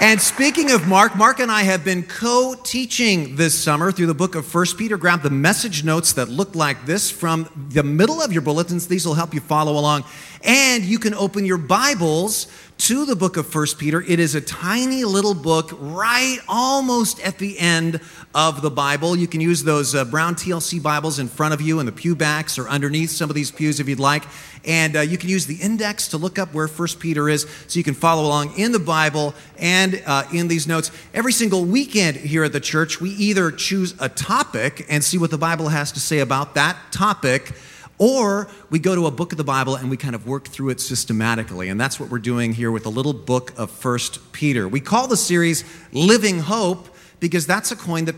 And speaking of Mark and I have been co-teaching this summer through the book of First Peter. Grab the message notes that look like this from the middle of your bulletins. These will help you follow along. And you can open your Bibles to the book of First Peter. It is a tiny little book right almost at the end of the Bible. You can use those brown TLC Bibles in front of you in the pew backs or underneath some of these pews if you'd like. And you can use the index to look up where First Peter is so you can follow along in the Bible and in these notes. Every single weekend here at the church, we either choose a topic and see what the Bible has to say about that topic, or we go to a book of the Bible and we kind of work through it systematically. And that's what we're doing here with the little book of First Peter. We call the series Living Hope because that's a coin that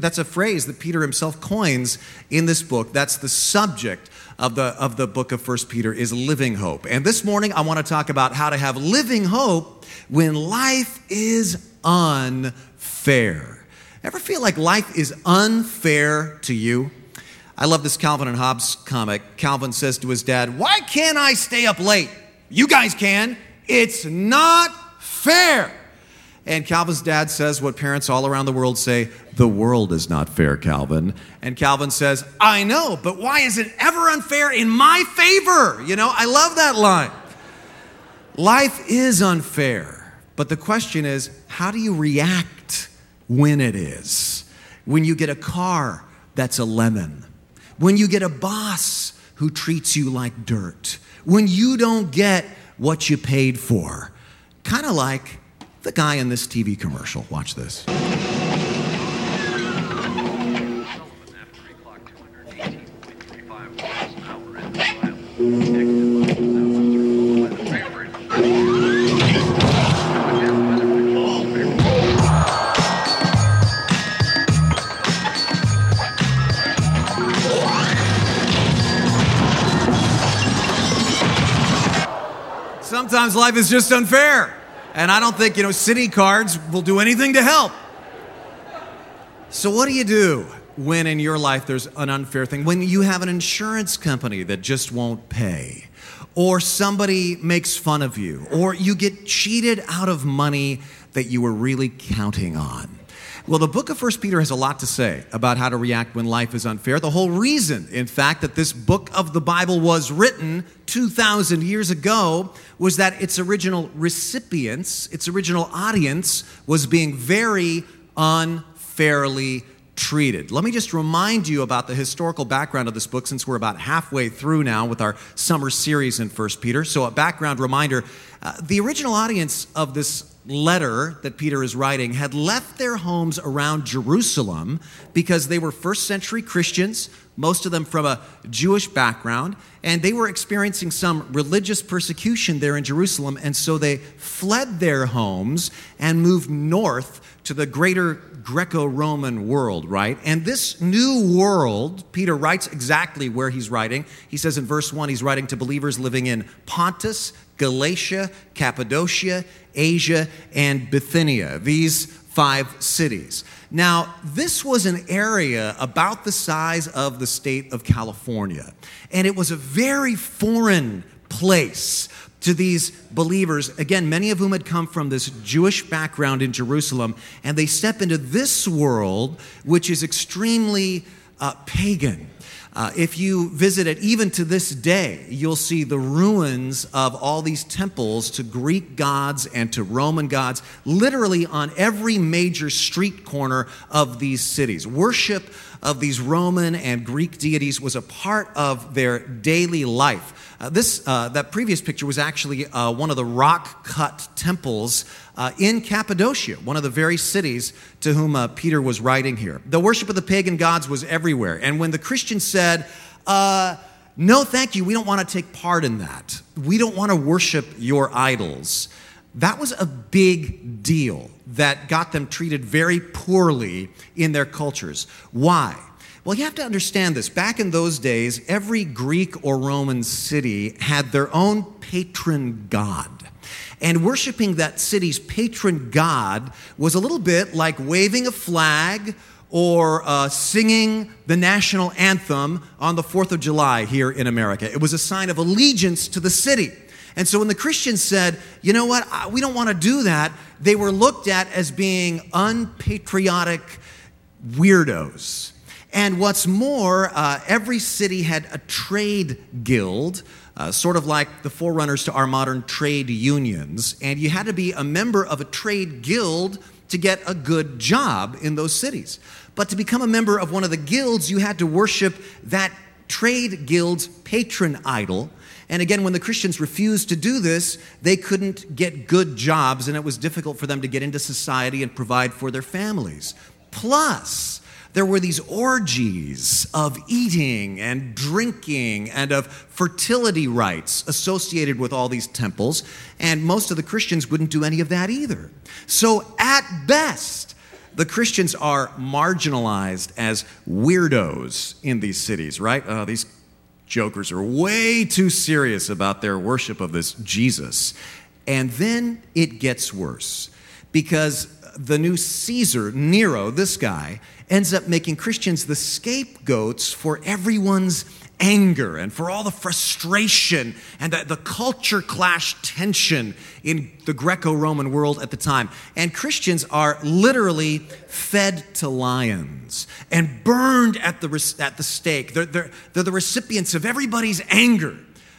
that's a phrase that Peter himself coins in this book. That's the subject of the book of First Peter is living hope. And this morning I want to talk about how to have living hope when life is unfair. Ever feel like life is unfair to you? I love this Calvin and Hobbes comic. Calvin says to his dad, "Why can't I stay up late? You guys can. It's not fair." And Calvin's dad says what parents all around the world say, "The world is not fair, Calvin." And Calvin says, "I know, but why is it ever unfair in my favor?" You know, I love that line. Life is unfair, but the question is, how do you react when it is? When you get a car that's a lemon, when you get a boss who treats you like dirt, when you don't get what you paid for, kind of like the guy in this TV commercial. Watch this. Sometimes life is just unfair. And I don't think, city cards will do anything to help. So what do you do when in your life there's an unfair thing? When you have an insurance company that just won't pay, or somebody makes fun of you, or you get cheated out of money that you were really counting on. Well, the book of 1 Peter has a lot to say about how to react when life is unfair. The whole reason, in fact, that this book of the Bible was written 2,000 years ago was that its original recipients, its original audience, was being very unfairly treated. Let me just remind you about the historical background of this book since we're about halfway through now with our summer series in 1 Peter. So a background reminder, the original audience of this letter that Peter is writing had left their homes around Jerusalem because they were first century Christians, most of them from a Jewish background, and they were experiencing some religious persecution there in Jerusalem, and so they fled their homes and moved north to the greater Greco-Roman world, right? And this new world, Peter writes exactly where he's writing. He says in verse 1, he's writing to believers living in Pontus, Galatia, Cappadocia, Asia, and Bithynia, these 5 cities. Now, this was an area about the size of the state of California, and it was a very foreign place to these believers, again, many of whom had come from this Jewish background in Jerusalem, and they step into this world, which is extremely pagan. If you visit it, even to this day, you'll see the ruins of all these temples to Greek gods and to Roman gods, literally on every major street corner of these cities. Worship of these Roman and Greek deities was a part of their daily life. That previous picture was actually one of the rock-cut temples in Cappadocia, one of the very cities to whom Peter was writing here. The worship of the pagan gods was everywhere. And when the Christians said, "No, thank you, we don't want to take part in that. We don't want to worship your idols," that was a big deal that got them treated very poorly in their cultures. Why? Well, you have to understand this. Back in those days, every Greek or Roman city had their own patron god. And worshiping that city's patron god was a little bit like waving a flag or singing the national anthem on the 4th of July here in America. It was a sign of allegiance to the city. And so when the Christians said, you know what, we don't want to do that, they were looked at as being unpatriotic weirdos. And what's more, every city had a trade guild, sort of like the forerunners to our modern trade unions. And you had to be a member of a trade guild to get a good job in those cities. But to become a member of one of the guilds, you had to worship that trade guild's patron idol. And again, when the Christians refused to do this, they couldn't get good jobs, and it was difficult for them to get into society and provide for their families. Plus, there were these orgies of eating and drinking and of fertility rites associated with all these temples, and most of the Christians wouldn't do any of that either. So at best, the Christians are marginalized as weirdos in these cities, right? These jokers are way too serious about their worship of this Jesus. And then it gets worse, because the new Caesar, Nero, this guy, ends up making Christians the scapegoats for everyone's anger and for all the frustration and the culture clash tension in the Greco-Roman world at the time. And Christians are literally fed to lions and burned at the stake. They're the recipients of everybody's anger.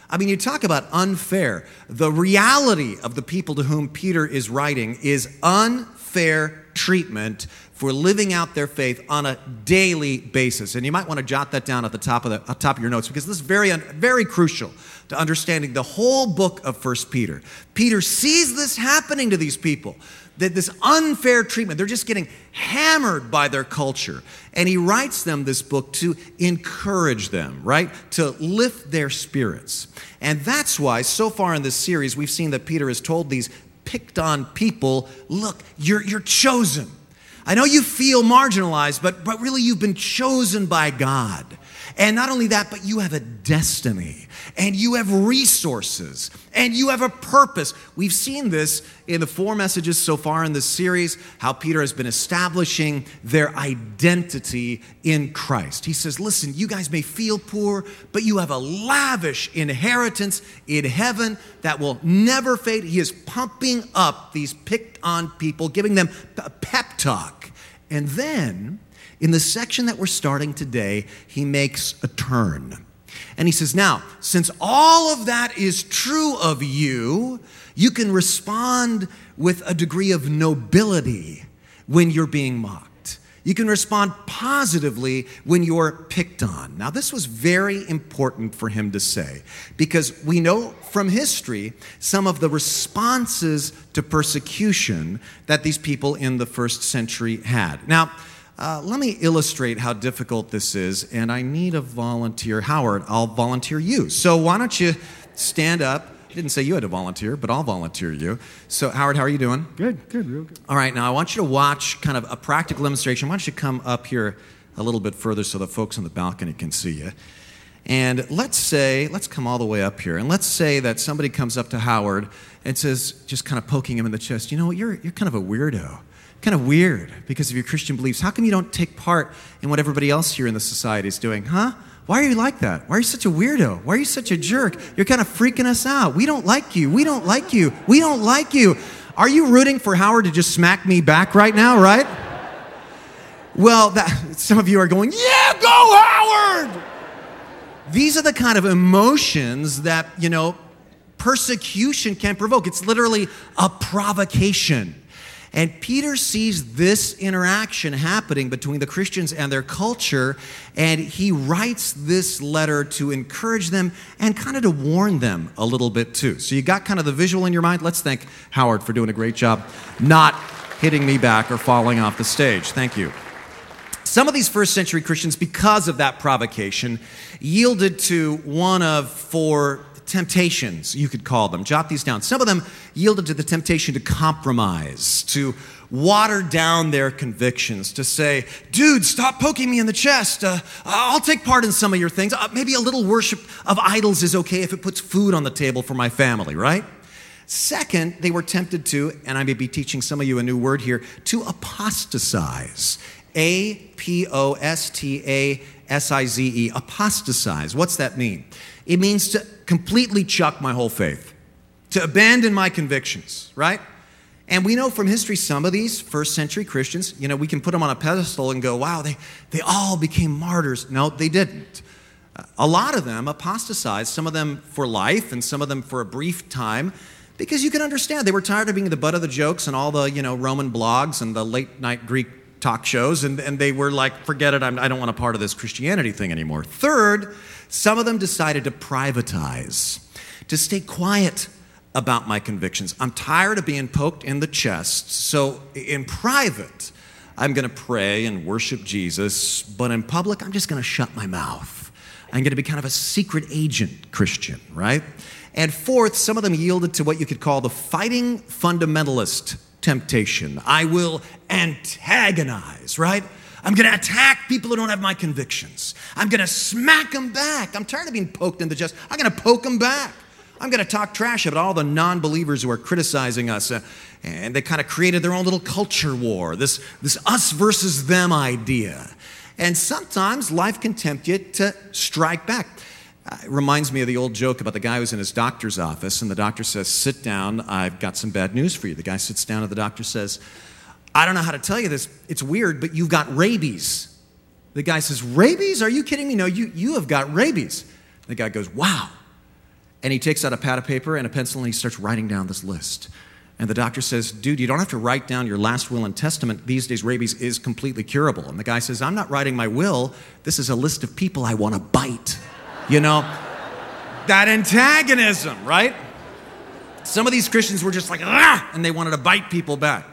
I mean, you talk about unfair. The reality of the people to whom Peter is writing is unfair treatment for living out their faith on a daily basis. And you might want to jot that down at the top of your notes, because this is very crucial to understanding the whole book of First Peter. Peter sees this happening to these people, that this unfair treatment. They're just getting hammered by their culture. And he writes them this book to encourage them, right? To lift their spirits. And that's why so far in this series, we've seen that Peter has told these picked on people, look, you're chosen. I know you feel marginalized, but really you've been chosen by God. And not only that, but you have a destiny, and you have resources, and you have a purpose. We've seen this in the four messages so far in this series, how Peter has been establishing their identity in Christ. He says, listen, you guys may feel poor, but you have a lavish inheritance in heaven that will never fade. He is pumping up these picked on people, giving them a pep talk. And then, in the section that we're starting today, he makes a turn. And he says, now, since all of that is true of you, you can respond with a degree of nobility when you're being mocked. You can respond positively when you're picked on. Now, this was very important for him to say, because we know from history some of the responses to persecution that these people in the first century had. Now, let me illustrate how difficult this is, and I need a volunteer. Howard, I'll volunteer you. So why don't you stand up? I didn't say you had to volunteer, but I'll volunteer you. So, Howard, how are you doing? Good, real good. All right, now I want you to watch kind of a practical demonstration. Why don't you come up here a little bit further so the folks on the balcony can see you. And let's come all the way up here, and let's say that somebody comes up to Howard and says, just kind of poking him in the chest, you know, you're kind of a weirdo. Kind of weird because of your Christian beliefs. How come you don't take part in what everybody else here in the society is doing, huh? Why are you like that? Why are you such a weirdo? Why are you such a jerk? You're kind of freaking us out. We don't like you. We don't like you. We don't like you. Are you rooting for Howard to just smack me back right now, right? Well, some of you are going, yeah, go Howard! These are the kind of emotions that, you know, persecution can provoke. It's literally a provocation. And Peter sees this interaction happening between the Christians and their culture, and he writes this letter to encourage them and kind of to warn them a little bit too. So you got kind of the visual in your mind. Let's thank Howard for doing a great job not hitting me back or falling off the stage. Thank you. Some of these first century Christians, because of that provocation, yielded to one of four temptations, you could call them. Jot these down. Some of them yielded to the temptation to compromise, to water down their convictions, to say, dude, stop poking me in the chest. I'll take part in some of your things. Maybe a little worship of idols is okay if it puts food on the table for my family, right? Second, they were tempted to, and I may be teaching some of you a new word here, to apostatize. A-P-O-S-T-A-S-I-Z-E. Apostatize. What's that mean? It means to completely chuck my whole faith. to abandon my convictions, right? And we know from history some of these first century Christians, you know, we can put them on a pedestal and go, wow, they all became martyrs. No, they didn't. A lot of them apostatized, some of them for life and some of them for a brief time, because you can understand they were tired of being the butt of the jokes and all the, you know, Roman blogs and the late night Greek talk shows, and they were like, forget it, I don't want a part of this Christianity thing anymore. Third, some of them decided to privatize, to stay quiet about my convictions. I'm tired of being poked in the chest, so in private, I'm going to pray and worship Jesus, but in public, I'm just going to shut my mouth. I'm going to be kind of a secret agent Christian, right? And fourth, some of them yielded to what you could call the fighting fundamentalist temptation. I will antagonize, right? I'm going to attack people who don't have my convictions. I'm going to smack them back. I'm tired of being poked in the chest. I'm going to poke them back. I'm going to talk trash about all the non-believers who are criticizing us. And they kind of created their own little culture war, this us versus them idea. And sometimes life can tempt you to strike back. It reminds me of the old joke about the guy who's in his doctor's office, and the doctor says, sit down, I've got some bad news for you. The guy sits down, and the doctor says, I don't know how to tell you this. It's weird, but you've got rabies. The guy says, rabies? Are you kidding me? No, you have got rabies. The guy goes, wow. And he takes out a pad of paper and a pencil, and he starts writing down this list. And the doctor says, dude, you don't have to write down your last will and testament. These days, rabies is completely curable. And the guy says, I'm not writing my will. This is a list of people I want to bite. You know, that antagonism, right? Some of these Christians were just like, ah, and they wanted to bite people back.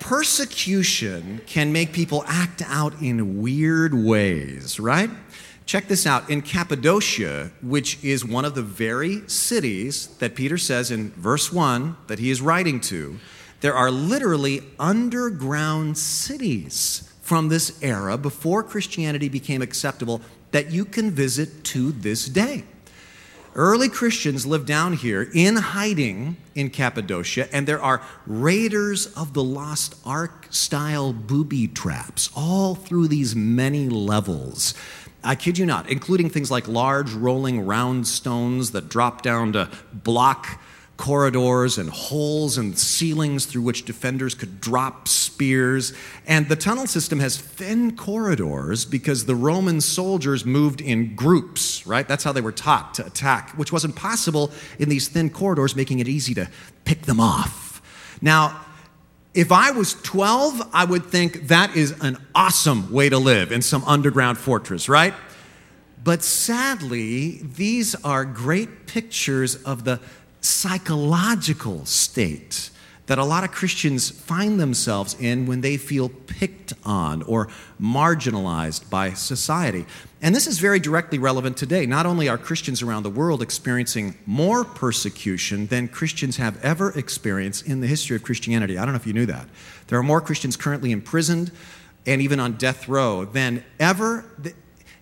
Persecution can make people act out in weird ways, right? Check this out. In Cappadocia, which is one of the very cities that Peter says in verse 1 that he is writing to, there are literally underground cities from this era before Christianity became acceptable that you can visit to this day. Early Christians lived down here in hiding in Cappadocia, and there are Raiders of the Lost Ark-style booby traps all through these many levels. I kid you not, including things like large rolling round stones that drop down to block corridors and holes and ceilings through which defenders could drop spears. And the tunnel system has thin corridors because the Roman soldiers moved in groups, right? That's how they were taught to attack, which wasn't possible in these thin corridors, making it easy to pick them off. Now, if I was 12, I would think that is an awesome way to live in some underground fortress, right? But sadly, these are great pictures of the psychological state that a lot of Christians find themselves in when they feel picked on or marginalized by society. And this is very directly relevant today. Not only are Christians around the world experiencing more persecution than Christians have ever experienced in the history of Christianity. I don't know if you knew that. There are more Christians currently imprisoned and even on death row than ever.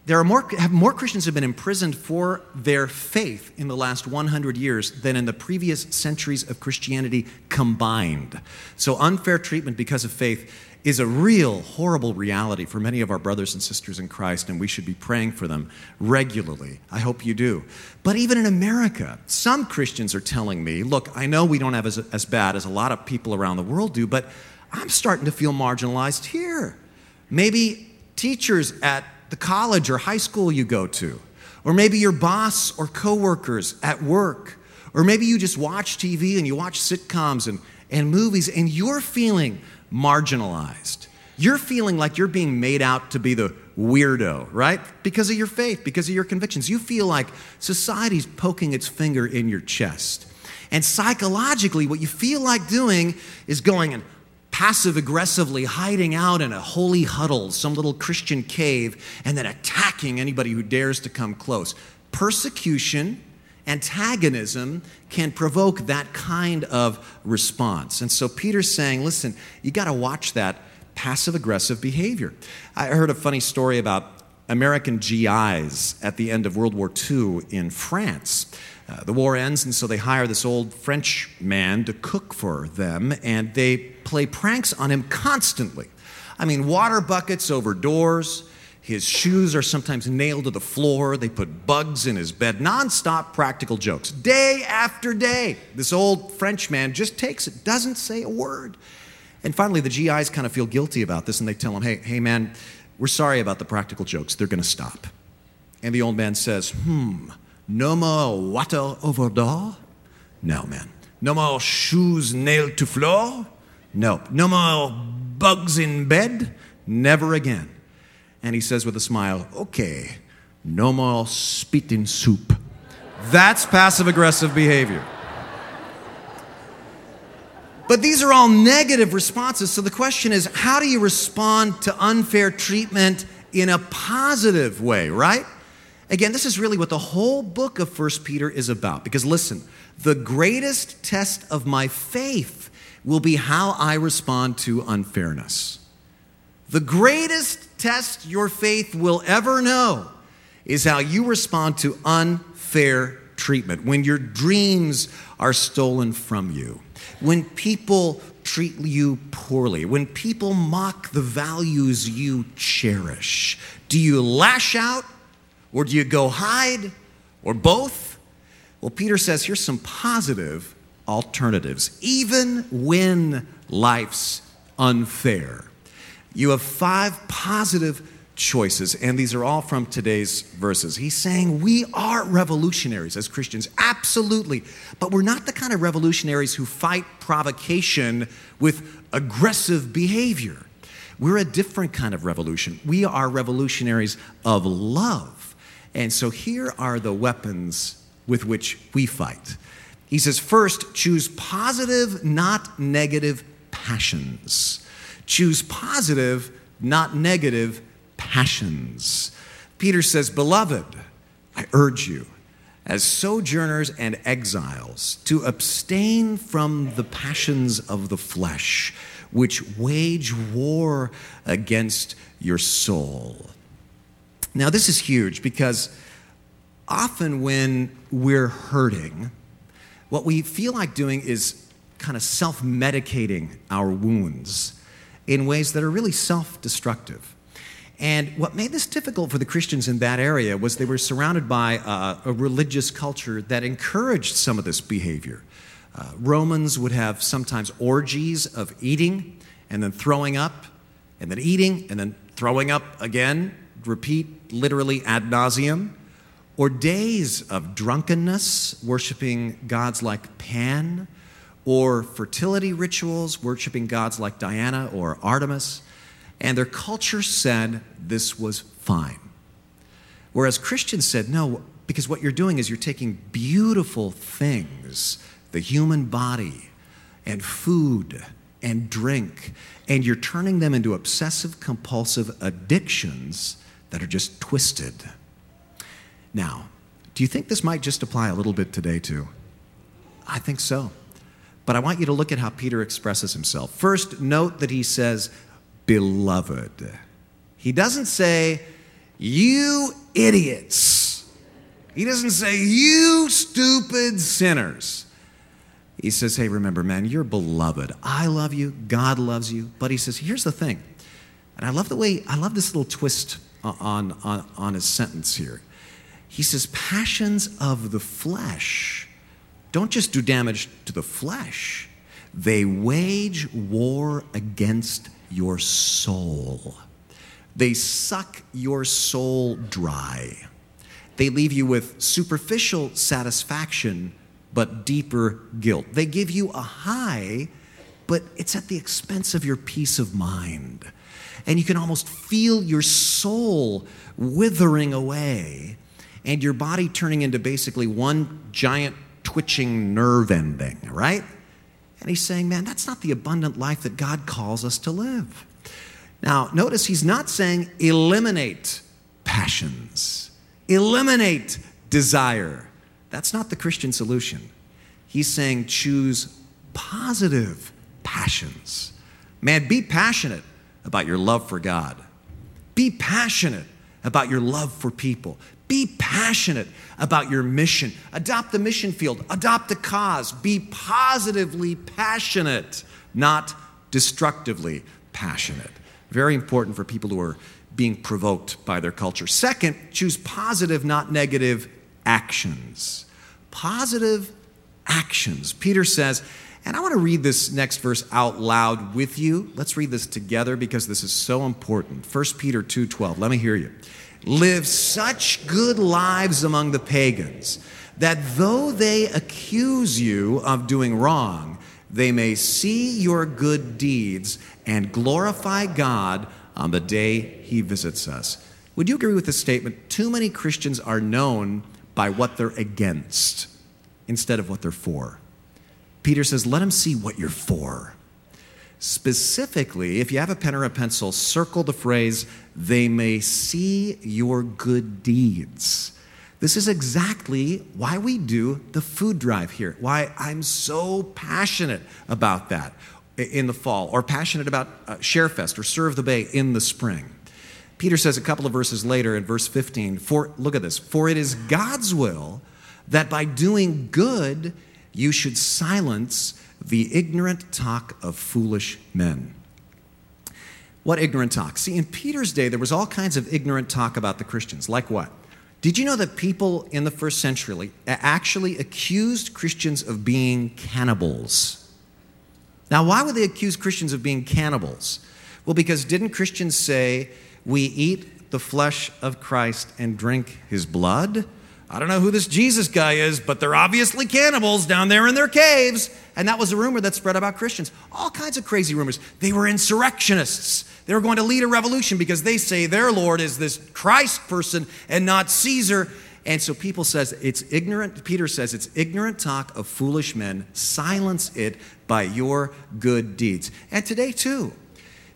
There are more Christians have been imprisoned for their faith in the last 100 years than in the previous centuries of Christianity combined. So unfair treatment because of faith is a real horrible reality for many of our brothers and sisters in Christ, and we should be praying for them regularly. I hope you do. But even in America, some Christians are telling me, look, I know we don't have as bad as a lot of people around the world do, but I'm starting to feel marginalized here. Maybe teachers at the college or high school you go to, or maybe your boss or coworkers at work, or maybe you just watch TV and you watch sitcoms and movies, and you're feeling marginalized. You're feeling like you're being made out to be the weirdo, right? Because of your faith, because of your convictions. You feel like society's poking its finger in your chest. And psychologically, what you feel like doing is going and passive-aggressively hiding out in a holy huddle, some little Christian cave, and then attacking anybody who dares to come close. Persecution, antagonism can provoke that kind of response. And so Peter's saying, listen, you got to watch that passive-aggressive behavior. I heard a funny story about American GIs at the end of World War II in France. The war ends, and so they hire this old French man to cook for them, and they play pranks on him constantly. I mean, water buckets over doors. His shoes are sometimes nailed to the floor. They put bugs in his bed. Non-stop practical jokes. Day after day, this old French man just takes it, doesn't say a word. And finally, the GIs kind of feel guilty about this, and they tell him, hey, man, we're sorry about the practical jokes. They're going to stop. And the old man says, no more water over door? No, man. No more shoes nailed to floor? No. No more bugs in bed? Never again. And he says with a smile, okay, no more spit in soup. That's passive-aggressive behavior. But these are all negative responses. So the question is, how do you respond to unfair treatment in a positive way, right? Again, this is really what the whole book of First Peter is about. Because listen, the greatest test of my faith will be how I respond to unfairness. The greatest test your faith will ever know is how you respond to unfair treatment. When your dreams are stolen from you. When people treat you poorly, when people mock the values you cherish, do you lash out or do you go hide or both? Well, Peter says here's some positive alternatives, even when life's unfair. You have 5 positive choices, and these are all from today's verses. He's saying we are revolutionaries as Christians, absolutely, but we're not the kind of revolutionaries who fight provocation with aggressive behavior. We're a different kind of revolution. We are revolutionaries of love. And so here are the weapons with which we fight. He says, first, choose positive, not negative passions. Choose positive, not negative passions. Peter says, beloved, I urge you, as sojourners and exiles, to abstain from the passions of the flesh, which wage war against your soul. Now, this is huge because often when we're hurting, what we feel like doing is kind of self-medicating our wounds in ways that are really self-destructive. And what made this difficult for the Christians in that area was they were surrounded by a religious culture that encouraged some of this behavior. Romans would have sometimes orgies of eating and then throwing up and then eating and then throwing up again, repeat literally ad nauseum, or days of drunkenness, worshiping gods like Pan, or fertility rituals, worshiping gods like Diana or Artemis. And their culture said this was fine. Whereas Christians said, no, because what you're doing is you're taking beautiful things, the human body and food and drink, and you're turning them into obsessive compulsive addictions that are just twisted. Now, do you think this might just apply a little bit today too? I think so. But I want you to look at how Peter expresses himself. First, note that he says, beloved. He doesn't say, you idiots. He doesn't say, you stupid sinners. He says, hey, remember, man, you're beloved. I love you. God loves you. But he says, here's the thing. And I love the way, I love this little twist on his sentence here. He says, passions of the flesh don't just do damage to the flesh. They wage war against your soul. They suck your soul dry. They leave you with superficial satisfaction, but deeper guilt. They give you a high, but it's at the expense of your peace of mind. And you can almost feel your soul withering away and your body turning into basically one giant twitching nerve ending, right? And he's saying, man, that's not the abundant life that God calls us to live. Now, notice he's not saying eliminate passions, eliminate desire. That's not the Christian solution. He's saying choose positive passions. Man, be passionate about your love for God. Be passionate about your love for people. Be passionate about your mission. Adopt the mission field. Adopt the cause. Be positively passionate, not destructively passionate. Very important for people who are being provoked by their culture. Second, choose positive, not negative actions. Positive actions. Peter says, and I want to read this next verse out loud with you. Let's read this together because this is so important. First Peter 2:12. Let me hear you. Live such good lives among the pagans that though they accuse you of doing wrong, they may see your good deeds and glorify God on the day he visits us. Would you agree with this statement? Too many Christians are known by what they're against instead of what they're for. Peter says, let them see what you're for. Specifically, if you have a pen or a pencil, circle the phrase, they may see your good deeds. This is exactly why we do the food drive here, why I'm so passionate about that in the fall, or passionate about ShareFest or Serve the Bay in the spring. Peter says a couple of verses later in verse 15, look at this, for it is God's will that by doing good, you should silence the ignorant talk of foolish men. What ignorant talk? See, in Peter's day, there was all kinds of ignorant talk about the Christians. Like what? Did you know that people in the first century actually accused Christians of being cannibals? Now, why would they accuse Christians of being cannibals? Well, because didn't Christians say, we eat the flesh of Christ and drink his blood? I don't know who this Jesus guy is, but they're obviously cannibals down there in their caves. And that was a rumor that spread about Christians. All kinds of crazy rumors. They were insurrectionists. They were going to lead a revolution because they say their Lord is this Christ person and not Caesar. And so people says it's ignorant. Peter says it's ignorant talk of foolish men. Silence it by your good deeds. And today too,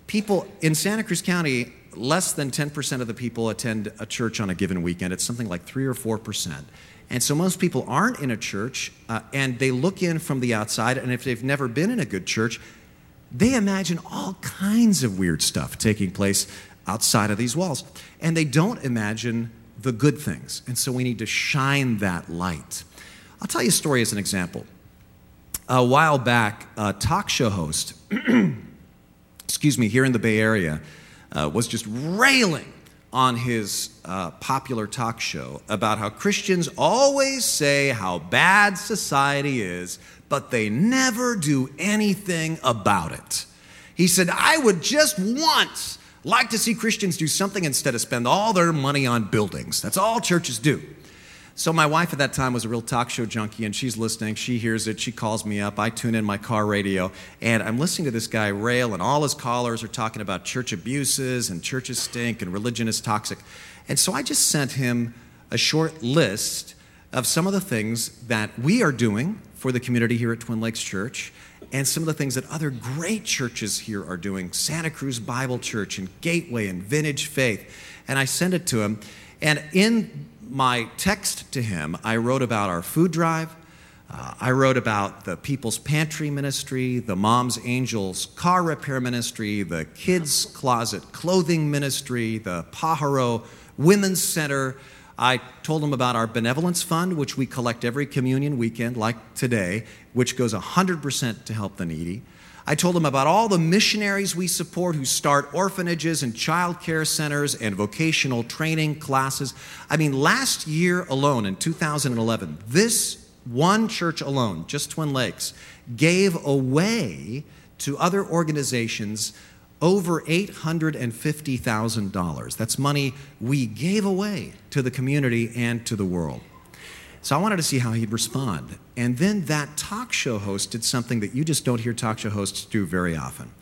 people in Santa Cruz County, less than 10% of the people attend a church on a given weekend. It's something like 3 or 4%. And so most people aren't in a church, and they look in from the outside, and if they've never been in a good church, they imagine all kinds of weird stuff taking place outside of these walls. And they don't imagine the good things. And so we need to shine that light. I'll tell you a story as an example. A while back, a talk show host, here in the Bay Area, was just railing on his popular talk show about how Christians always say how bad society is, but they never do anything about it. He said, I would just once like to see Christians do something instead of spend all their money on buildings. That's all churches do. So my wife at that time was a real talk show junkie, and she's listening. She hears it. She calls me up. I tune in my car radio, and I'm listening to this guy rail, and all his callers are talking about church abuses and churches stink and religion is toxic. And so I just sent him a short list of some of the things that we are doing for the community here at Twin Lakes Church and some of the things that other great churches here are doing, Santa Cruz Bible Church and Gateway and Vintage Faith. And I sent it to him, and in my text to him, I wrote about our food drive. I wrote about the People's Pantry Ministry, the Mom's Angels Car Repair Ministry, the Kids Closet Clothing Ministry, the Pajaro Women's Center. I told him about our Benevolence Fund, which we collect every communion weekend, like today, which goes 100% to help the needy. I told him about all the missionaries we support who start orphanages and child care centers and vocational training classes. I mean, last year alone, in 2011, this one church alone, just Twin Lakes, gave away to other organizations over $850,000. That's money we gave away to the community and to the world. So I wanted to see how he'd respond. And then that talk show host did something that you just don't hear talk show hosts do very often.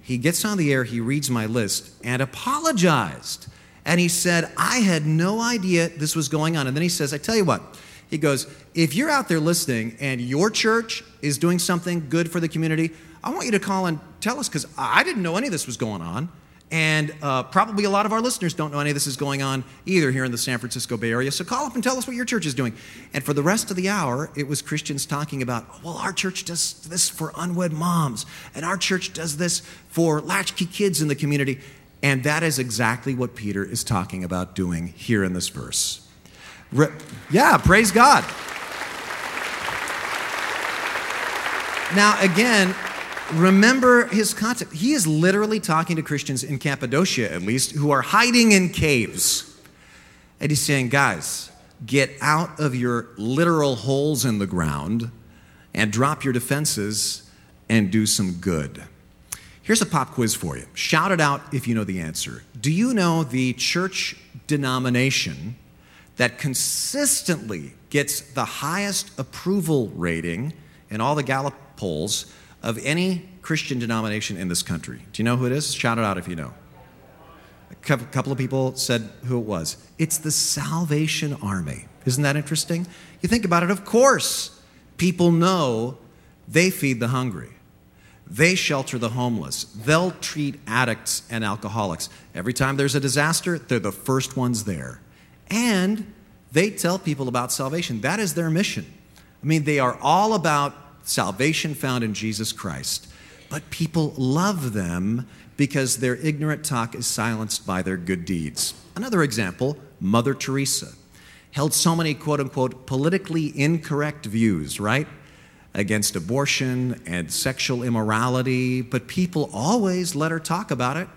He gets on the air, he reads my list, and apologized. And he said, I had no idea this was going on. And then he says, I tell you what. He goes, if you're out there listening and your church is doing something good for the community, I want you to call and tell us because I didn't know any of this was going on. And probably a lot of our listeners don't know any of this is going on either here in the San Francisco Bay Area. So call up and tell us what your church is doing. And for the rest of the hour, it was Christians talking about, well, our church does this for unwed moms, and our church does this for latchkey kids in the community. And that is exactly what Peter is talking about doing here in this verse. Praise God. Now, again, Remember his context. He is literally talking to Christians in Cappadocia, at least, who are hiding in caves. And he's saying, guys, get out of your literal holes in the ground and drop your defenses and do some good. Here's a pop quiz for you. Shout it out if you know the answer. Do you know the church denomination that consistently gets the highest approval rating in all the Gallup polls of any Christian denomination in this country? Do you know who it is? Shout it out if you know. A couple of people said who it was. It's the Salvation Army. Isn't that interesting? You think about it, of course. People know they feed the hungry. They shelter the homeless. They'll treat addicts and alcoholics. Every time there's a disaster, they're the first ones there. And they tell people about salvation. That is their mission. I mean, they are all about salvation found in Jesus Christ. But people love them because their ignorant talk is silenced by their good deeds. Another example, Mother Teresa held so many, quote-unquote, politically incorrect views, right? Against abortion and sexual immorality. But people always let her talk about it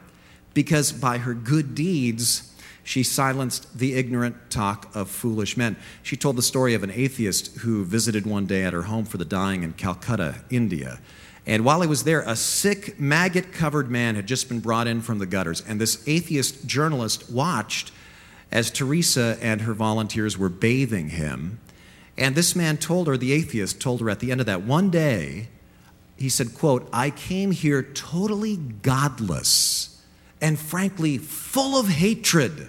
because by her good deeds, she silenced the ignorant talk of foolish men. She told the story of an atheist who visited one day at her home for the dying in Calcutta, India. And while he was there, a sick, maggot-covered man had just been brought in from the gutters. And this atheist journalist watched as Teresa and her volunteers were bathing him. And this man told her, the atheist told her at the end of that one day, he said, quote, "I came here totally godless and frankly full of hatred."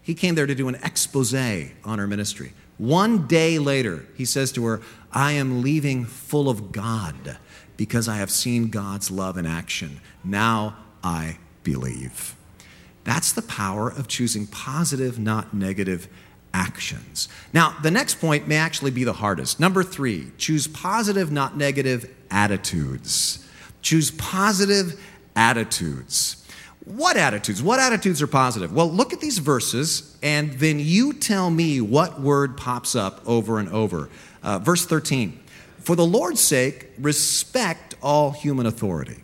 He came there to do an expose on her ministry. One day later, he says to her, "I am leaving full of God because I have seen God's love in action. Now I believe." That's the power of choosing positive, not negative actions. Now, the next point may actually be the hardest. Number 3, choose positive, not negative attitudes. Choose positive attitudes. What attitudes? What attitudes are positive? Well, look at these verses, and then you tell me what word pops up over and over. Verse 13, "For the Lord's sake, respect all human authority."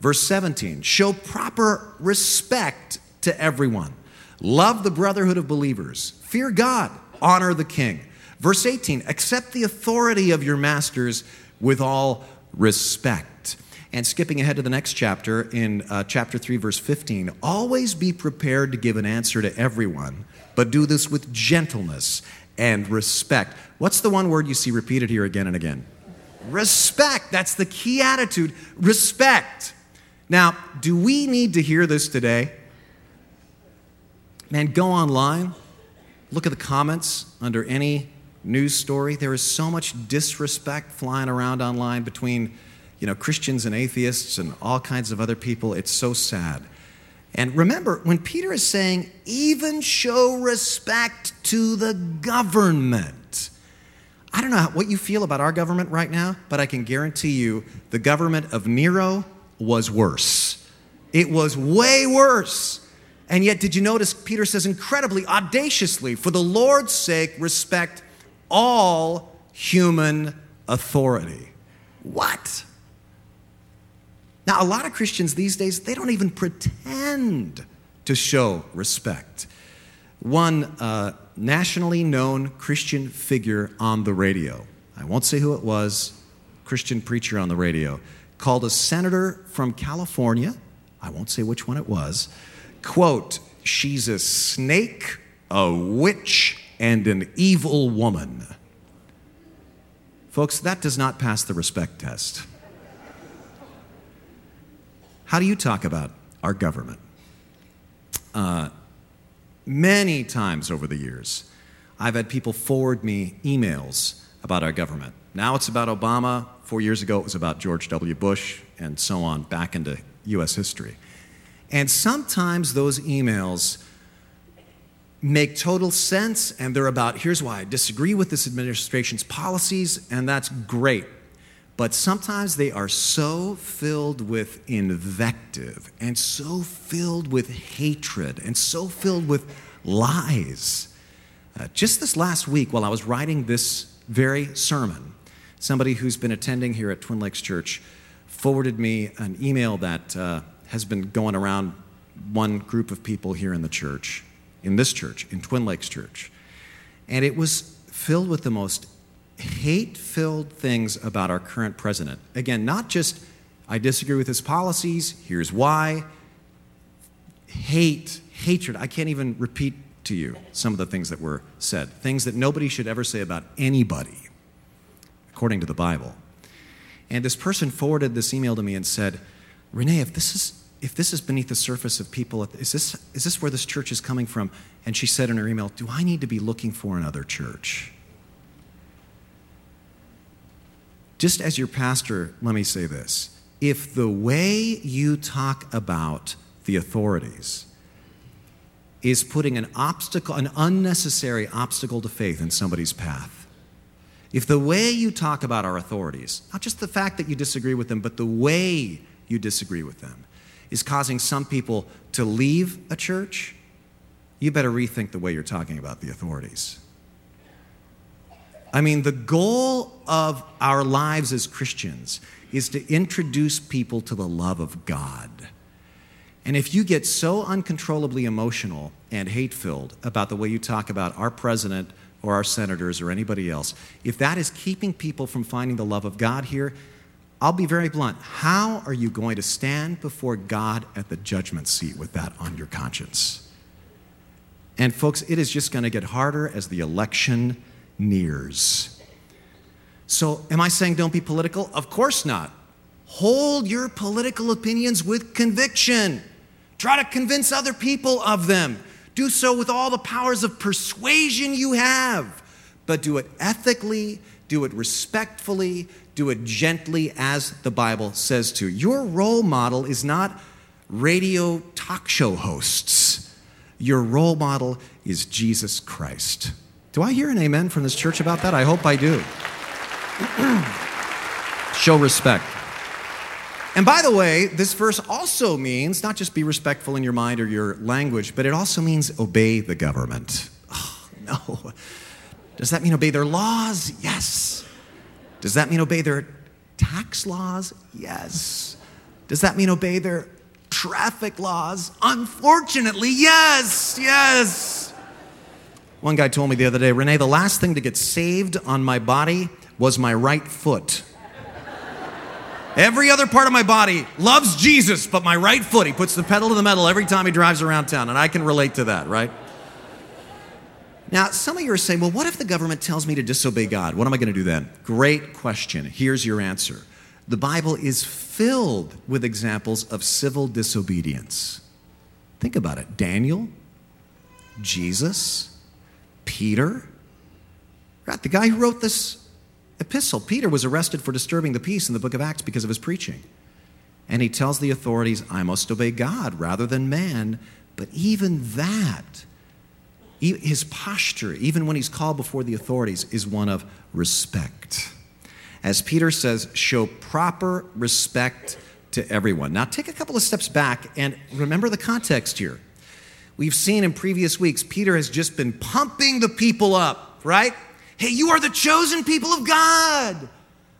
Verse 17, "Show proper respect to everyone. Love the brotherhood of believers. Fear God. Honor the king." Verse 18, "Accept the authority of your masters with all respect." And skipping ahead to the next chapter, in chapter 3, verse 15, "Always be prepared to give an answer to everyone, but do this with gentleness and respect." What's the one word you see repeated here again and again? Respect. That's the key attitude. Respect. Now, do we need to hear this today? Man, go online. Look at the comments under any news story. There is so much disrespect flying around online between Christians and atheists and all kinds of other people. It's so sad. And remember, when Peter is saying, even show respect to the government. I don't know what you feel about our government right now, but I can guarantee you the government of Nero was worse. It was way worse. And yet, did you notice Peter says incredibly, audaciously, "For the Lord's sake, respect all human authority." What? Now, a lot of Christians these days, they don't even pretend to show respect. One nationally known Christian figure on the radio, I won't say who it was, Christian preacher on the radio, called a senator from California, I won't say which one it was, quote, "She's a snake, a witch, and an evil woman." Folks, that does not pass the respect test. How do you talk about our government? Many times over the years, I've had people forward me emails about our government. Now it's about Obama. 4 years ago, it was about George W. Bush, and so on, back into U.S. history. And sometimes those emails make total sense, and they're about, here's why I disagree with this administration's policies, and that's great. But sometimes they are so filled with invective and so filled with hatred and so filled with lies. Just this last week, while I was writing this very sermon, somebody who's been attending here at Twin Lakes Church forwarded me an email that has been going around one group of people here in the church, in this church, in Twin Lakes Church. And it was filled with the most hate-filled things about our current president. Again, not just, I disagree with his policies, here's why. Hate, hatred. I can't even repeat to you some of the things that were said, things that nobody should ever say about anybody, according to the Bible. And this person forwarded this email to me and said, Renee, if this is beneath the surface of people, is this where this church is coming from? And she said in her email, do I need to be looking for another church? Just as your pastor, let me say this. If the way you talk about the authorities is putting an unnecessary obstacle to faith in somebody's path, if the way you talk about our authorities, not just the fact that you disagree with them, but the way you disagree with them, is causing some people to leave a church, you better rethink the way you're talking about the authorities. I mean, the goal of our lives as Christians is to introduce people to the love of God. And if you get so uncontrollably emotional and hate-filled about the way you talk about our president or our senators or anybody else, if that is keeping people from finding the love of God here, I'll be very blunt. How are you going to stand before God at the judgment seat with that on your conscience? And folks, it is just going to get harder as the election nears. So am I saying don't be political? Of course not. Hold your political opinions with conviction. Try to convince other people of them. Do so with all the powers of persuasion you have. But do it ethically, do it respectfully, do it gently as the Bible says to. Your role model is not radio talk show hosts. Your role model is Jesus Christ. Do I hear an amen from this church about that? I hope I do. Show respect. And by the way, this verse also means not just be respectful in your mind or your language, but it also means obey the government. Oh, no. Does that mean obey their laws? Yes. Does that mean obey their tax laws? Yes. Does that mean obey their traffic laws? Unfortunately, yes, yes. One guy told me the other day, Renee, the last thing to get saved on my body was my right foot. Every other part of my body loves Jesus, but my right foot, he puts the pedal to the metal every time he drives around town, and I can relate to that, right? Now, some of you are saying, well, what if the government tells me to disobey God? What am I going to do then? Great question. Here's your answer. The Bible is filled with examples of civil disobedience. Think about it. Daniel, Jesus, Peter. Right, the guy who wrote this epistle, Peter, was arrested for disturbing the peace in the book of Acts because of his preaching. And he tells the authorities, I must obey God rather than man. But even that, his posture, even when he's called before the authorities, is one of respect. As Peter says, show proper respect to everyone. Now, take a couple of steps back and remember the context here. We've seen in previous weeks, Peter has just been pumping the people up, right? Hey, you are the chosen people of God.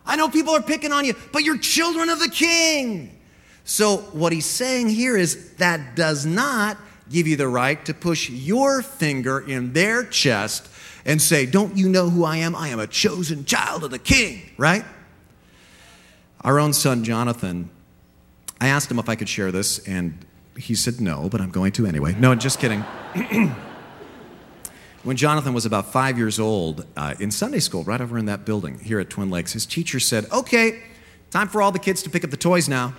I know people are picking on you, but you're children of the King. So what he's saying here is that does not give you the right to push your finger in their chest and say, don't you know who I am? I am a chosen child of the King, right? Our own son, Jonathan, I asked him if I could share this, and he said no, but I'm going to anyway. No, just kidding. When Jonathan was about 5 years old, in Sunday school, right over in that building here at Twin Lakes, his teacher said, okay, time for all the kids to pick up the toys now.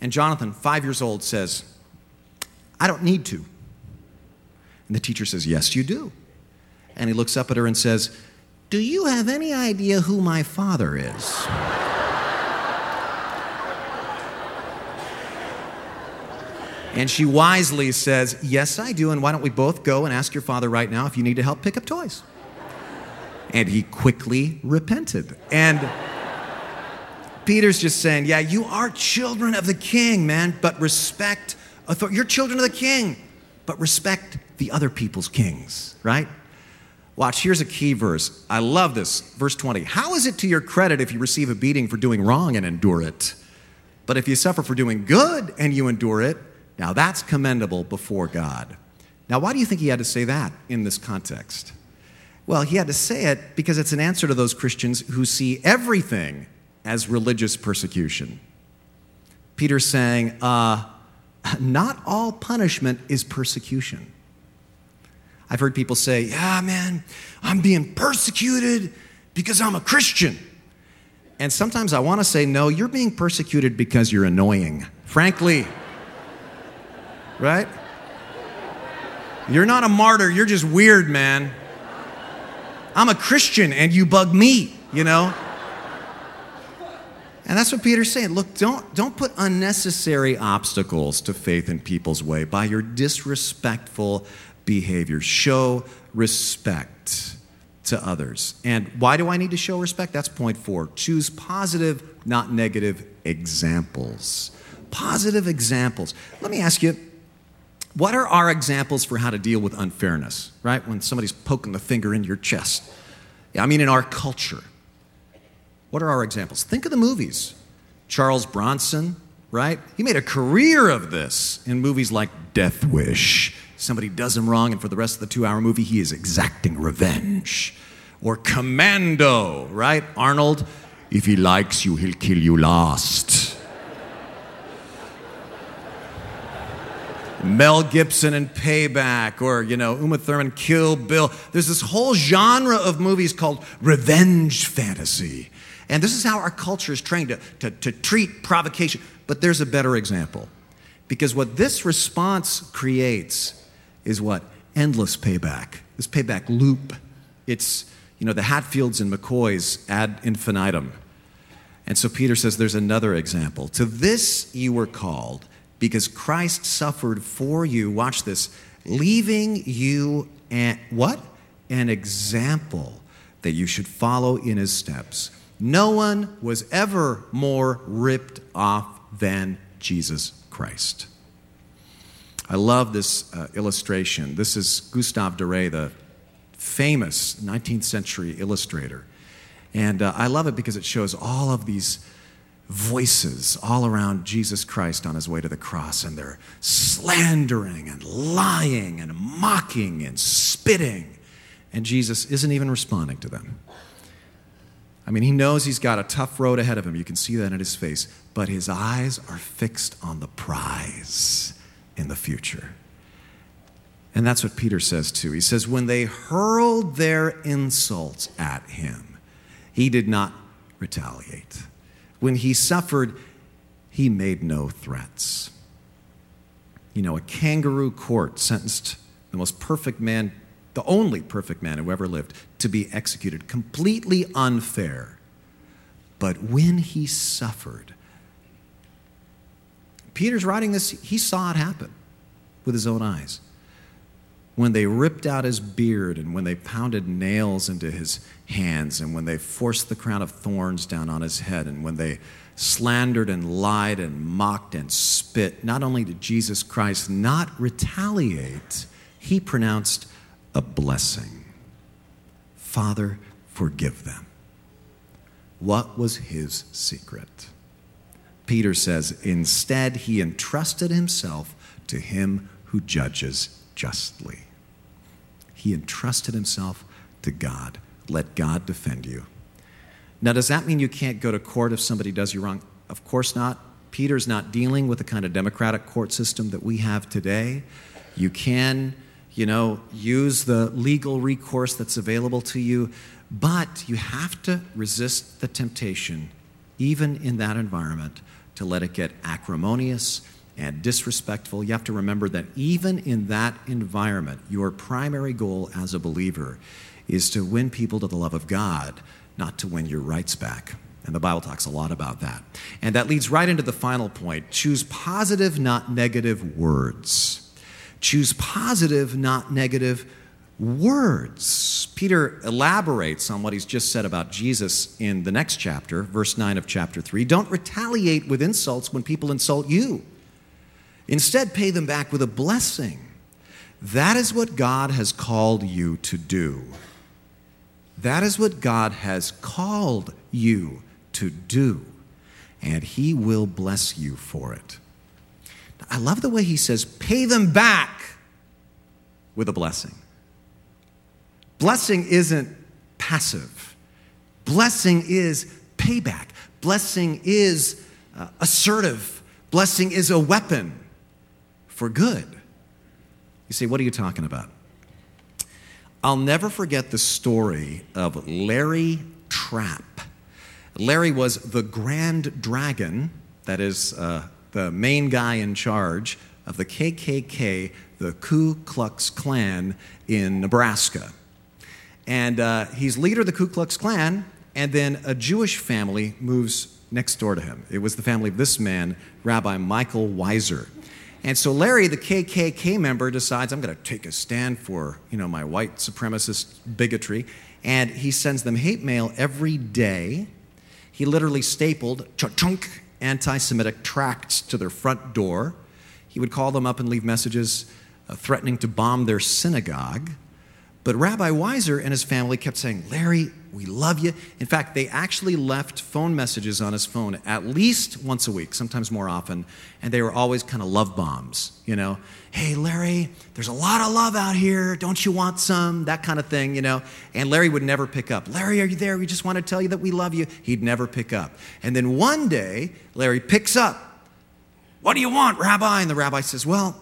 And Jonathan, 5 years old, says, I don't need to. And the teacher says, yes, you do. And he looks up at her and says, do you have any idea who my father is? And she wisely says, yes, I do. And why don't we both go and ask your father right now if you need to help pick up toys? And he quickly repented. And Peter's just saying, yeah, you are children of the King, man, but respect authority. You're children of the King, but respect the other people's kings, right? Watch, here's a key verse. I love this. Verse 20. How is it to your credit if you receive a beating for doing wrong and endure it? But if you suffer for doing good and you endure it, now that's commendable before God. Now, why do you think he had to say that in this context? Well, he had to say it because it's an answer to those Christians who see everything as religious persecution. Peter's saying, not all punishment is persecution. I've heard people say, yeah, man, I'm being persecuted because I'm a Christian. And sometimes I want to say, no, you're being persecuted because you're annoying, frankly. Right? You're not a martyr. You're just weird, man. I'm a Christian and you bug me, you know? And that's what Peter's saying. Look, don't put unnecessary obstacles to faith in people's way by your disrespectful behavior. Show respect to others. And why do I need to show respect? That's point 4. Choose positive, not negative examples. Positive examples. Let me ask you, what are our examples for how to deal with unfairness, right? When somebody's poking the finger in your chest. Yeah, I mean, in our culture. What are our examples? Think of the movies. Charles Bronson, right? He made a career of this in movies like Death Wish. Somebody does him wrong, and for the rest of the 2-hour movie, he is exacting revenge. Or Commando, right? Arnold, if he likes you, he'll kill you last. Mel Gibson in Payback, or, you know, Uma Thurman, Kill Bill. There's this whole genre of movies called revenge fantasy. And this is how our culture is trained to treat provocation. But there's a better example. Because what this response creates is what? Endless payback. This payback loop. It's, you know, the Hatfields and McCoys ad infinitum. And so Peter says there's another example. To this you were called, because Christ suffered for you, watch this, leaving you an example that you should follow in his steps. No one was ever more ripped off than Jesus Christ. I love this illustration. This is Gustave Doré, the famous 19th century illustrator. And I love it because it shows all of these voices all around Jesus Christ on his way to the cross, and they're slandering and lying and mocking and spitting, and Jesus isn't even responding to them. I mean, he knows he's got a tough road ahead of him. You can see that in his face, but his eyes are fixed on the prize in the future. And that's what Peter says too. He says, when they hurled their insults at him, he did not retaliate. When he suffered, he made no threats. You know, a kangaroo court sentenced the most perfect man, the only perfect man who ever lived, to be executed. Completely unfair. But when he suffered, Peter's writing this, he saw it happen with his own eyes. When they ripped out his beard, and when they pounded nails into his hands, and when they forced the crown of thorns down on his head, and when they slandered and lied and mocked and spit, not only did Jesus Christ not retaliate, he pronounced a blessing. Father, forgive them. What was his secret? Peter says, instead, he entrusted himself to him who judges justly. He entrusted himself to God. Let God defend you. Now, does that mean you can't go to court if somebody does you wrong? Of course not. Peter's not dealing with the kind of democratic court system that we have today. You can, you know, use the legal recourse that's available to you, but you have to resist the temptation, even in that environment, to let it get acrimonious and disrespectful. You have to remember that even in that environment, your primary goal as a believer is to win people to the love of God, not to win your rights back. And the Bible talks a lot about that. And that leads right into the final point. Choose positive, not negative words. Choose positive, not negative words. Peter elaborates on what he's just said about Jesus in the next chapter, verse 9 of chapter 3. Don't retaliate with insults when people insult you. Instead, pay them back with a blessing. That is what God has called you to do. That is what God has called you to do. and he will bless you for it. I love the way he says, pay them back with a blessing. Blessing isn't passive. Blessing is payback. Blessing is assertive. Blessing is a weapon for good. You say, what are you talking about? I'll never forget the story of Larry Trapp. Larry was the Grand Dragon, that is the main guy in charge of the KKK, the Ku Klux Klan in Nebraska. And he's leader of the Ku Klux Klan, and then a Jewish family moves next door to him. It was the family of this man, Rabbi Michael Weiser. And so Larry, the KKK member, decides, I'm going to take a stand for, my white supremacist bigotry. And he sends them hate mail every day. He literally stapled chunk anti-Semitic tracts to their front door. He would call them up and leave messages threatening to bomb their synagogue. But Rabbi Weiser and his family kept saying, Larry, we love you. In fact, they actually left phone messages on his phone at least once a week, sometimes more often, and they were always kind of love bombs, Hey, Larry, there's a lot of love out here. Don't you want some? That kind of thing, And Larry would never pick up. Larry, are you there? We just want to tell you that we love you. He'd never pick up. And then one day, Larry picks up. What do you want, Rabbi? And the rabbi says, well,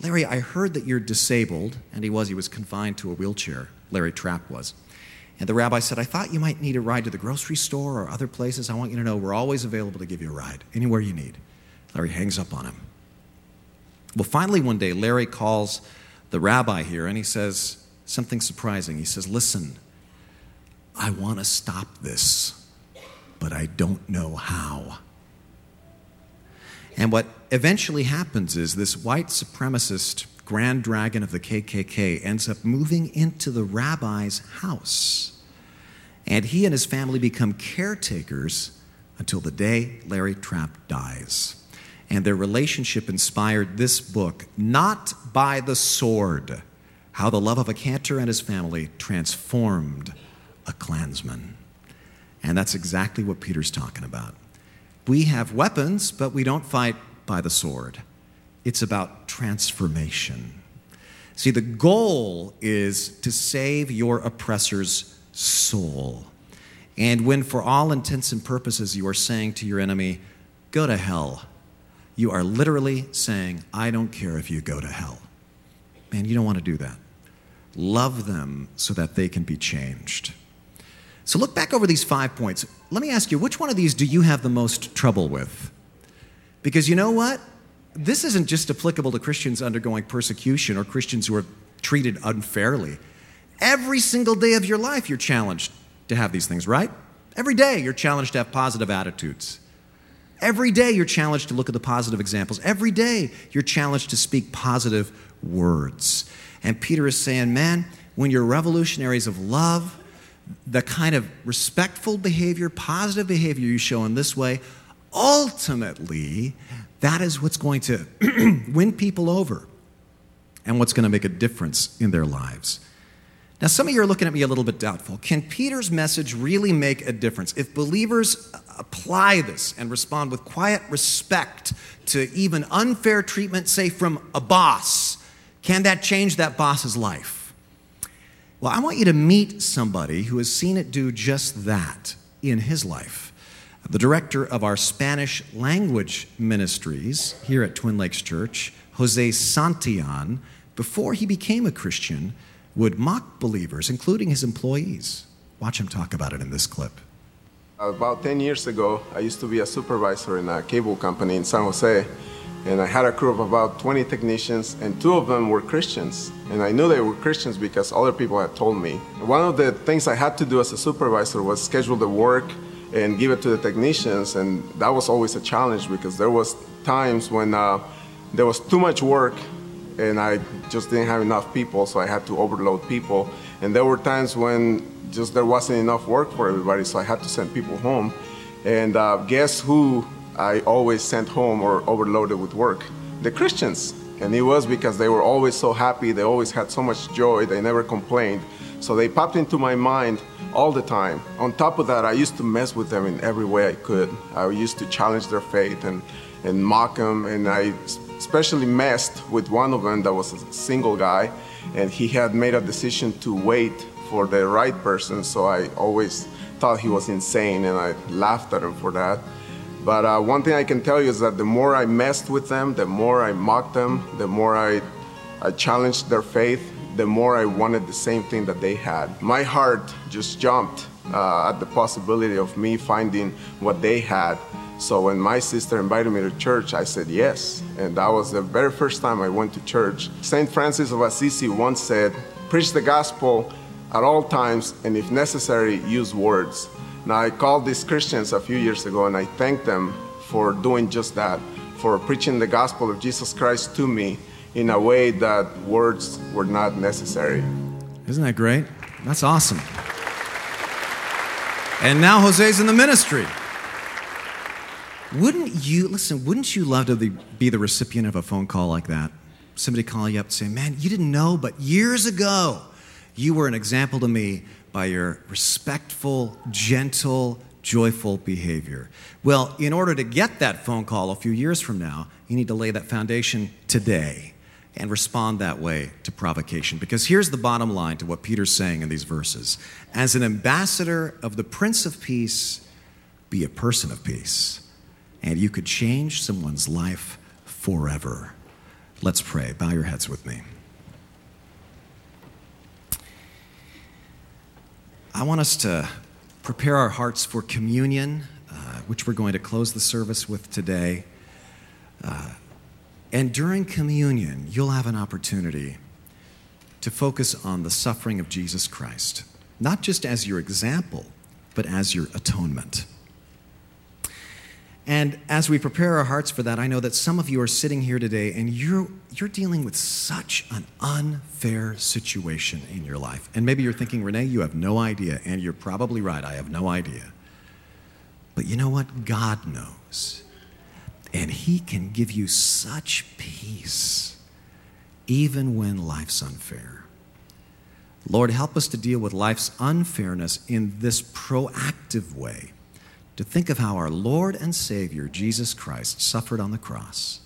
Larry, I heard that you're disabled. And he was confined to a wheelchair. Larry Trapp was. And the rabbi said, I thought you might need a ride to the grocery store or other places. I want you to know we're always available to give you a ride, anywhere you need. Larry hangs up on him. Well, finally one day, Larry calls the rabbi here and he says something surprising. He says, listen, I want to stop this, but I don't know how. And what eventually happens is this white supremacist Grand Dragon of the KKK ends up moving into the rabbi's house. And he and his family become caretakers until the day Larry Trapp dies. And their relationship inspired this book, Not by the Sword, How the Love of a Cantor and His Family Transformed a Klansman. And that's exactly what Peter's talking about. We have weapons, but we don't fight by the sword. It's about transformation. See, the goal is to save your oppressor's soul. And when, for all intents and purposes, you are saying to your enemy, go to hell, you are literally saying, I don't care if you go to hell. Man, you don't want to do that. Love them so that they can be changed. So look back over these 5 points. Let me ask you, which one of these do you have the most trouble with? Because you know what? This isn't just applicable to Christians undergoing persecution or Christians who are treated unfairly. Every single day of your life, you're challenged to have these things, right? Every day, you're challenged to have positive attitudes. Every day, you're challenged to look at the positive examples. Every day, you're challenged to speak positive words. And Peter is saying, man, when you're revolutionaries of love, the kind of respectful behavior, positive behavior you show in this way, ultimately, that is what's going to win people over and what's going to make a difference in their lives. Now, some of you are looking at me a little bit doubtful. Can Peter's message really make a difference? If believers apply this and respond with quiet respect to even unfair treatment, say, from a boss, can that change that boss's life? Well, I want you to meet somebody who has seen it do just that in his life. The director of our Spanish language ministries here at Twin Lakes Church, Jose Santillán, before he became a Christian, would mock believers, including his employees. Watch him talk about it in this clip. About 10 years ago, I used to be a supervisor in a cable company in San Jose, and I had a crew of about 20 technicians, and 2 of them were Christians. And I knew they were Christians because other people had told me. One of the things I had to do as a supervisor was schedule the work and give it to the technicians, and that was always a challenge because there was times when there was too much work and I just didn't have enough people, so I had to overload people. And there were times when just there wasn't enough work for everybody, so I had to send people home. And guess who I always sent home or overloaded with work? The Christians. And it was because they were always so happy, they always had so much joy, they never complained. So they popped into my mind all the time. On top of that, I used to mess with them in every way I could. I used to challenge their faith and mock them, and I especially messed with one of them that was a single guy, and he had made a decision to wait for the right person, so I always thought he was insane, and I laughed at him for that. But one thing I can tell you is that the more I messed with them, the more I mocked them, the more I challenged their faith, the more I wanted the same thing that they had. My heart just jumped at the possibility of me finding what they had. So when my sister invited me to church, I said yes. And that was the very first time I went to church. St. Francis of Assisi once said, "Preach the gospel at all times, and if necessary, use words." Now, I called these Christians a few years ago, and I thanked them for doing just that, for preaching the gospel of Jesus Christ to me in a way that words were not necessary. Isn't that great? That's awesome. And now Jose's in the ministry. Wouldn't you love to be the recipient of a phone call like that? Somebody call you up and say, "Man, you didn't know, but years ago, you were an example to me by your respectful, gentle, joyful behavior." Well, in order to get that phone call a few years from now, you need to lay that foundation today and respond that way to provocation. Because here's the bottom line to what Peter's saying in these verses. As an ambassador of the Prince of Peace, be a person of peace. And you could change someone's life forever. Let's pray. Bow your heads with me. I want us to prepare our hearts for communion, which we're going to close the service with today. And during communion, you'll have an opportunity to focus on the suffering of Jesus Christ, not just as your example, but as your atonement. And as we prepare our hearts for that, I know that some of you are sitting here today and you're dealing with such an unfair situation in your life. And maybe you're thinking, "Renee, you have no idea." And you're probably right, I have no idea. But you know what? God knows. And He can give you such peace, even when life's unfair. Lord, help us to deal with life's unfairness in this proactive way. To think of how our Lord and Savior, Jesus Christ, suffered on the cross,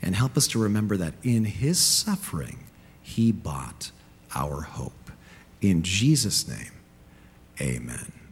and help us to remember that in His suffering, He bought our hope. In Jesus' name, amen.